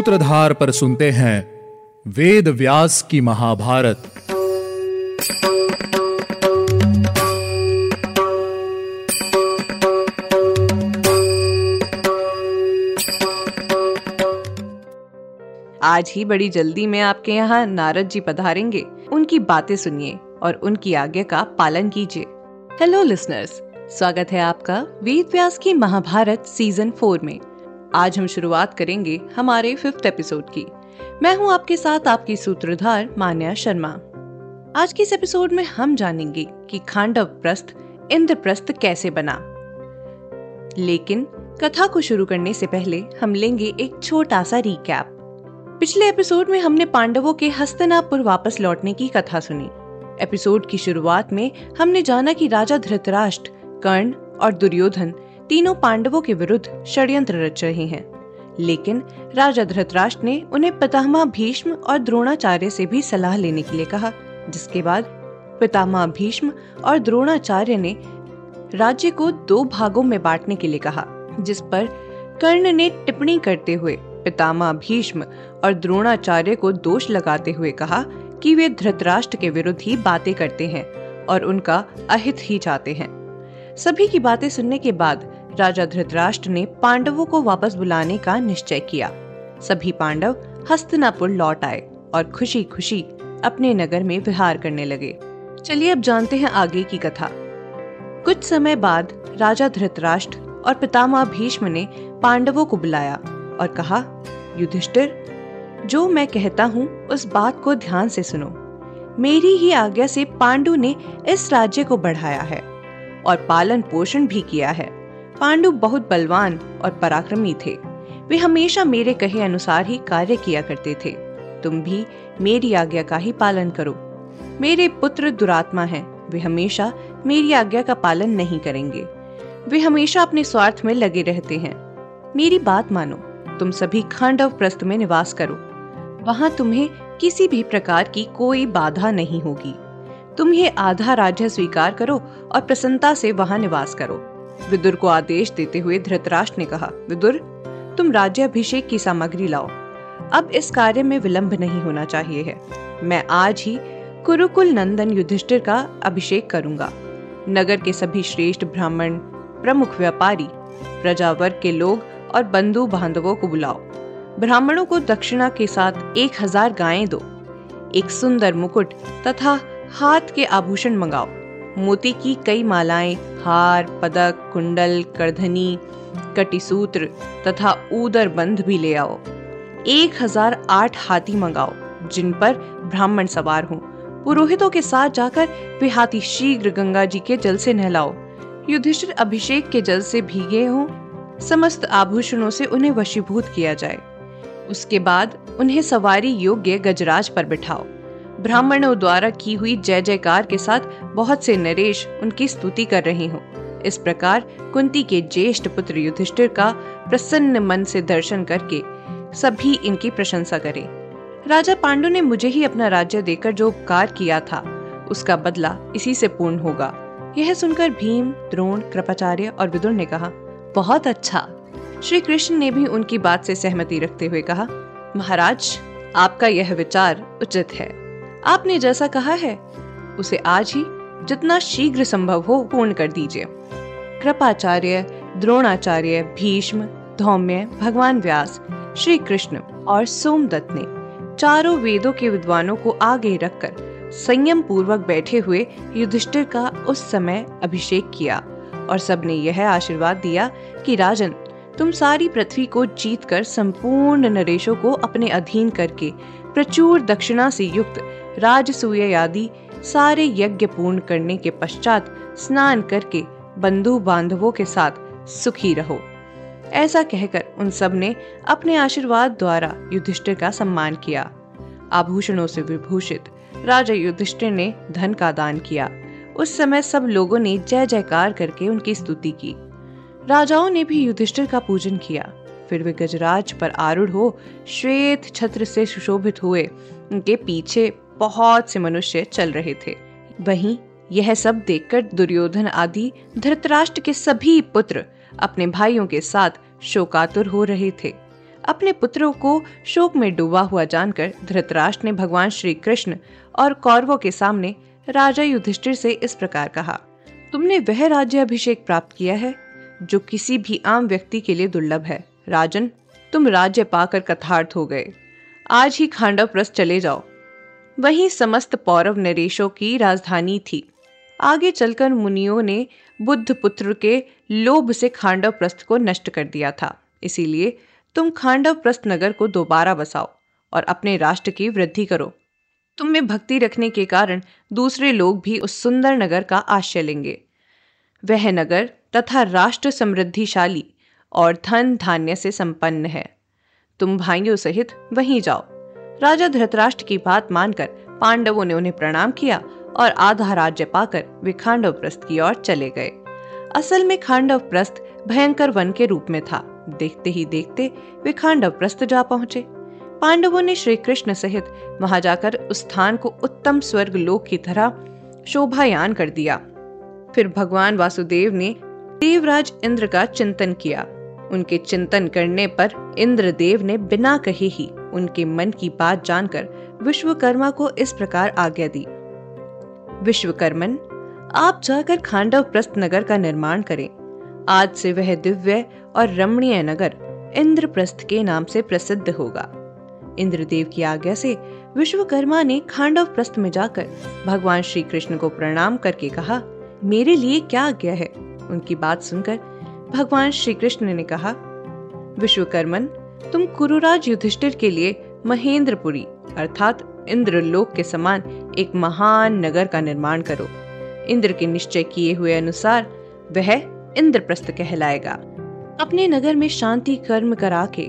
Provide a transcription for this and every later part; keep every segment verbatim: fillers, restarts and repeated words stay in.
सूत्रधार पर सुनते हैं वेद व्यास की महाभारत। आज ही बड़ी जल्दी में आपके यहाँ नारद जी पधारेंगे। उनकी बातें सुनिए और उनकी आज्ञा का पालन कीजिए। हेलो लिसनर्स, स्वागत है आपका वेद व्यास की महाभारत सीजन फोर में। आज हम शुरुआत करेंगे हमारे फिफ्थ एपिसोड की। मैं हूं आपके साथ आपकी सूत्रधार मान्या शर्मा। आज के इस एपिसोड में हम जानेंगे कि खांडवप्रस्थ इंद्रप्रस्थ कैसे बना। लेकिन कथा को शुरू करने से पहले हम लेंगे एक छोटा सा रिकैप। पिछले एपिसोड में हमने पांडवों के हस्तिनापुर वापस लौटने की कथा सुनी। एपिसोड की शुरुआत में हमने जाना कि राजा धृतराष्ट्र, कर्ण और दुर्योधन तीनों पांडवों के विरुद्ध षड्यंत्र रच रहे हैं, लेकिन राजा धृतराष्ट्र ने उन्हें पितामह भीष्म और द्रोणाचार्य से भी सलाह लेने के लिए कहा, जिसके बाद पितामह भीष्म और द्रोणाचार्य ने राज्य को दो भागों में बांटने के लिए कहा, जिस पर कर्ण ने टिप्पणी करते हुए पितामह भीष्म और द्रोणाचार्य को दोष लगाते हुए कहा कि वे धृतराष्ट्र के विरुद्ध ही बातें करते हैं और उनका अहित ही चाहते हैं। सभी की बातें सुनने के बाद राजा धृतराष्ट्र ने पांडवों को वापस बुलाने का निश्चय किया। सभी पांडव हस्तिनापुर लौट आए और खुशी खुशी अपने नगर में विहार करने लगे। चलिए अब जानते हैं आगे की कथा। कुछ समय बाद राजा धृतराष्ट्र और पितामह भीष्म ने पांडवों को बुलाया और कहा, युधिष्ठिर, जो मैं कहता हूँ उस बात को ध्यान से सुनो। मेरी ही आज्ञा से पांडु ने इस राज्य को बढ़ाया है और पालन पोषण भी किया है। पांडु बहुत बलवान और पराक्रमी थे। वे हमेशा मेरे कहे अनुसार ही कार्य किया करते थे। तुम भी मेरी आज्ञा का ही पालन करो। मेरे पुत्र दुरात्मा हैं। वे हमेशा मेरी आज्ञा का पालन नहीं करेंगे। वे हमेशा अपने स्वार्थ में लगे रहते हैं। मेरी बात मानो। तुम सभी खांडवप्रस्थ में निवास करो। वहाँ तुम्हें किसी भी प्रकार की कोई बाधा नहीं होगी। तुम ये आधा राज्य स्वीकार करो और प्रसन्नता से वहाँ निवास करो। विदुर को आदेश देते हुए धृतराष्ट्र ने कहा, विदुर, तुम राज्याभिषेक की सामग्री लाओ। अब इस कार्य में विलंब नहीं होना चाहिए है। मैं आज ही कुरुकुल नंदन युधिष्ठिर का अभिषेक करूंगा। नगर के सभी श्रेष्ठ ब्राह्मण, प्रमुख व्यापारी, प्रजावर्ग के लोग और बंधु बांधवों को बुलाओ। ब्राह्मणों को दक्षिणा के साथ एक हजार गायें दो। एक सुंदर मुकुट तथा हाथ के आभूषण मंगाओ। मोती की कई मालाएं, हार, पदक, कुंडल, करधनी, कटिसूत्र तथा उदर बंध भी ले आओ। एक हजार आठ हाथी मंगाओ, जिन पर ब्राह्मण सवार हो। पुरोहितों के साथ जाकर वे हाथी शीघ्र गंगा जी के जल से नहलाओ। युधिष्ठिर अभिषेक के जल से भीगे हो। समस्त आभूषणों से उन्हें वशीभूत किया जाए। उसके बाद उन्हें सवारी योग्य गजराज पर बिठाओ। ब्राह्मणों द्वारा की हुई जय जयकार के साथ बहुत से नरेश उनकी स्तुति कर रहे हों। इस प्रकार कुंती के ज्येष्ठ पुत्र युधिष्ठिर का प्रसन्न मन से दर्शन करके सभी इनकी प्रशंसा करें। राजा पांडु ने मुझे ही अपना राज्य देकर जो उपकार किया था, उसका बदला इसी से पूर्ण होगा। यह सुनकर भीम, द्रोण, कृपाचार्य और विदुर ने कहा, बहुत अच्छा। श्री कृष्ण ने भी उनकी बात से सहमति रखते हुए कहा, महाराज, आपका यह विचार उचित है। आपने जैसा कहा है उसे आज ही जितना शीघ्र संभव हो पूर्ण कर दीजिए। कृपाचार्य, द्रोणाचार्य, भीष्म, धौम्य, भगवान व्यास, श्री कृष्ण और सोमदत्त ने चारों वेदों के विद्वानों को आगे रखकर संयम पूर्वक बैठे हुए युधिष्ठिर का उस समय अभिषेक किया और सबने यह आशीर्वाद दिया कि राजन, तुम सारी पृथ्वी को जीतकर संपूर्ण नरेशों को अपने अधीन करके प्रचुर दक्षिणा से युक्त राजसूय आदि सारे यज्ञ पूर्ण करने के पश्चात स्नान करके बंधु बांधवों के साथ सुखी रहो। ऐसा कहकर उन सब ने अपने आशीर्वाद द्वारा युधिष्ठिर का सम्मान किया। आभूषणों से विभूषित राजा युधिष्ठिर ने धन का दान किया। उस समय सब लोगों ने जय जयकार करके उनकी स्तुति की। राजाओं ने भी युधिष्ठिर का पूजन किया। फिर वे गजराज पर आरूढ़ हो श्वेत छत्र से सुशोभित हुए। उनके पीछे बहुत से मनुष्य चल रहे थे। वहीं यह सब देखकर दुर्योधन आदि धृतराष्ट्र के सभी पुत्र अपने भाइयों के साथ शोकातुर हो रहे थे। अपने पुत्रों को शोक में डूबा हुआ जानकर धृतराष्ट्र ने भगवान श्री कृष्ण और कौरवों के सामने राजा युधिष्ठिर से इस प्रकार कहा, तुमने वह राज्याभिषेक प्राप्त किया है जो किसी भी आम व्यक्ति के लिए दुर्लभ है। राजन, तुम राज्य पाकर कथार्थ हो गए। आज ही खांडवप्रस्थ चले जाओ। वहीं समस्त पौरव नरेशों की राजधानी थी। आगे चलकर मुनियों ने बुद्ध पुत्र के लोभ से खांडवप्रस्थ को नष्ट कर दिया था, इसीलिए तुम खांडवप्रस्थ नगर को दोबारा बसाओ और अपने राष्ट्र की वृद्धि करो। तुम में भक्ति रखने के कारण दूसरे लोग भी उस सुंदर नगर का आश्रय लेंगे। वह नगर तथा राष्ट्र समृद्धिशाली और धन धान्य से संपन्न है। तुम भाइयों सहित वहीं जाओ। राजा धृतराष्ट्र की बात मानकर पांडवों ने उन्हें प्रणाम किया और आधा राज्य पाकर वे खांडवप्रस्थ की ओर चले गए। असल में खांडवप्रस्थ भयंकर वन के रूप में था। देखते ही देखते वे खांडवप्रस्थ जा पहुंचे। पांडवों ने श्री कृष्ण सहित वहां जाकर उस स्थान को उत्तम स्वर्ग लोक की तरह शोभायान कर दिया। फिर भगवान वासुदेव ने देवराज इंद्र का चिंतन किया। उनके चिंतन करने पर इंद्रदेव ने बिना कहे ही उनके मन की बात जानकर विश्वकर्मा को इस प्रकार आज्ञा दी, विश्वकर्मन, आप जाकर खांडवप्रस्थ नगर का निर्माण करें। आज से वह दिव्य और रमणीय नगर इंद्रप्रस्थ के नाम से प्रसिद्ध होगा। इंद्रदेव की आज्ञा से विश्वकर्मा ने खांडवप्रस्थ में जाकर भगवान श्री कृष्ण को प्रणाम करके कहा, मेरे लिए क्या आज्ञा है? उनकी बात सुनकर भगवान श्री कृष्ण ने कहा, विश्वकर्मन, तुम कुरुराज युधिष्ठिर के लिए महेंद्रपुरी अर्थात इंद्रलोक के समान एक महान नगर का निर्माण करो। इंद्र के निश्चय किए हुए अनुसार वह इंद्रप्रस्थ कहलाएगा। अपने नगर में शांति कर्म करा के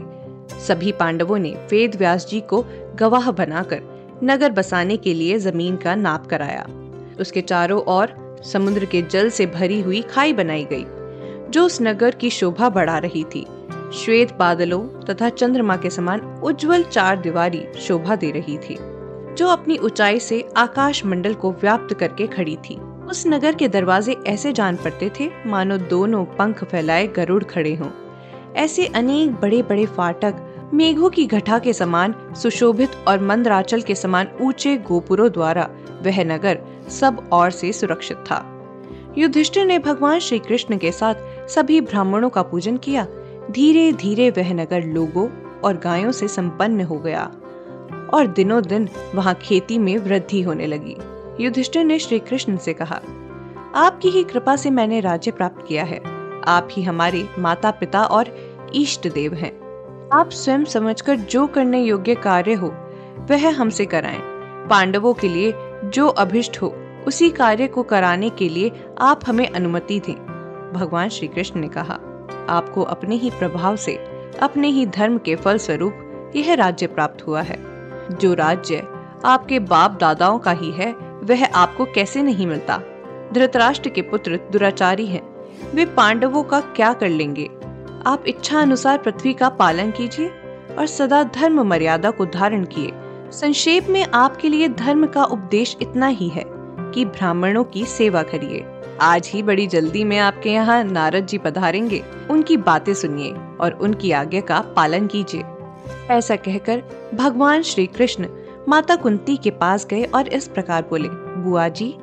सभी पांडवों ने वेद व्यास जी को गवाह बनाकर नगर बसाने के लिए जमीन का नाप कराया। उसके चारों ओर समुद्र के जल से भरी हुई खाई बनाई गई, जो उस नगर की शोभा बढ़ा रही थी। श्वेत बादलों तथा चंद्रमा के समान उज्जवल चार दीवारी शोभा दे रही थी, जो अपनी ऊंचाई से आकाश मंडल को व्याप्त करके खड़ी थी। उस नगर के दरवाजे ऐसे जान पड़ते थे मानो दोनों पंख फैलाए गरुड़ खड़े हों। ऐसे अनेक बड़े बड़े फाटक मेघों की घटा के समान सुशोभित और मंदराचल के समान ऊंचे गोपुरों द्वारा वह नगर सब ओर से सुरक्षित था। युधिष्ठिर ने भगवान श्री कृष्ण के साथ सभी ब्राह्मणों का पूजन किया। धीरे धीरे वह नगर लोगों और गायों से संपन्न हो गया और दिनों दिन वहां खेती में वृद्धि होने लगी। युधिष्ठिर ने श्री कृष्ण से कहा, आपकी ही कृपा से मैंने राज्य प्राप्त किया है। आप ही हमारे माता पिता और इष्ट देव हैं। आप स्वयं समझकर जो करने योग्य कार्य हो वह हमसे कराएं। पांडवों के लिए जो अभिष्ट हो उसी कार्य को कराने के लिए आप हमें अनुमति दें। भगवान श्री कृष्ण ने कहा, आपको अपने ही प्रभाव से अपने ही धर्म के फल स्वरूप यह राज्य प्राप्त हुआ है। जो राज्य आपके बाप दादाओं का ही है वह आपको कैसे नहीं मिलता? धृतराष्ट्र के पुत्र दुराचारी हैं, वे पांडवों का क्या कर लेंगे? आप इच्छा अनुसार पृथ्वी का पालन कीजिए और सदा धर्म मर्यादा को धारण किए। संक्षेप में आपके लिए धर्म का उपदेश इतना ही है कि ब्राह्मणों की सेवा करिए। आज ही बड़ी जल्दी में आपके यहाँ नारद जी पधारेंगे। उनकी बातें सुनिए और उनकी आज्ञा का पालन कीजिए। ऐसा कहकर भगवान श्री कृष्ण माता कुंती के पास गए और इस प्रकार बोले, बुआ जी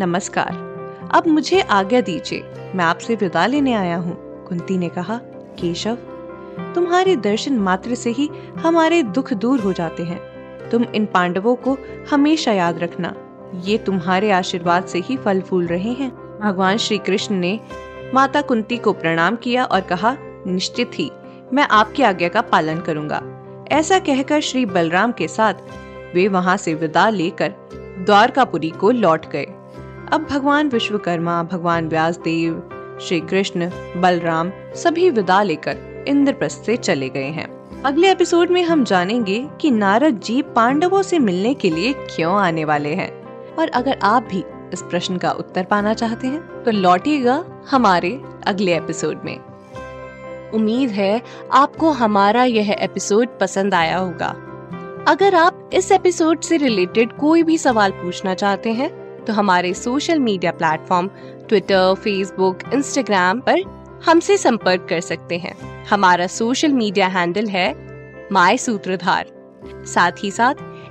नमस्कार, अब मुझे आज्ञा दीजिए, मैं आपसे विदा लेने आया हूँ। कुंती ने कहा, केशव, तुम्हारे दर्शन मात्र से ही हमारे दुख दूर हो जाते हैं। तुम इन पांडवों को हमेशा याद रखना, ये तुम्हारे आशीर्वाद से ही फल फूल रहे हैं। भगवान श्री कृष्ण ने माता कुंती को प्रणाम किया और कहा, निश्चित ही मैं आपकी आज्ञा का पालन करूंगा। ऐसा कहकर श्री बलराम के साथ वे वहां से विदा लेकर द्वारकापुरी को लौट गए। अब भगवान विश्वकर्मा, भगवान व्यासदेव, श्री कृष्ण, बलराम सभी विदा लेकर इंद्रप्रस्थ से चले गए हैं। अगले एपिसोड में हम जानेंगे कि नारद जी पांडवों से मिलने के लिए क्यों आने वाले हैं। और अगर आप भी इस प्रश्न का उत्तर पाना चाहते हैं तो लौटिएगा हमारे अगले एपिसोड में। उम्मीद है आपको हमारा यह एपिसोड पसंद आया होगा। अगर आप इस एपिसोड से रिलेटेड कोई भी सवाल पूछना चाहते हैं तो हमारे social media platform Twitter, Facebook, Instagram पर हमसे संपर्क कर सकते हैं। हमारा सोशल मीडिया हैंडल है माय सूत्रधार। साथ ही साथ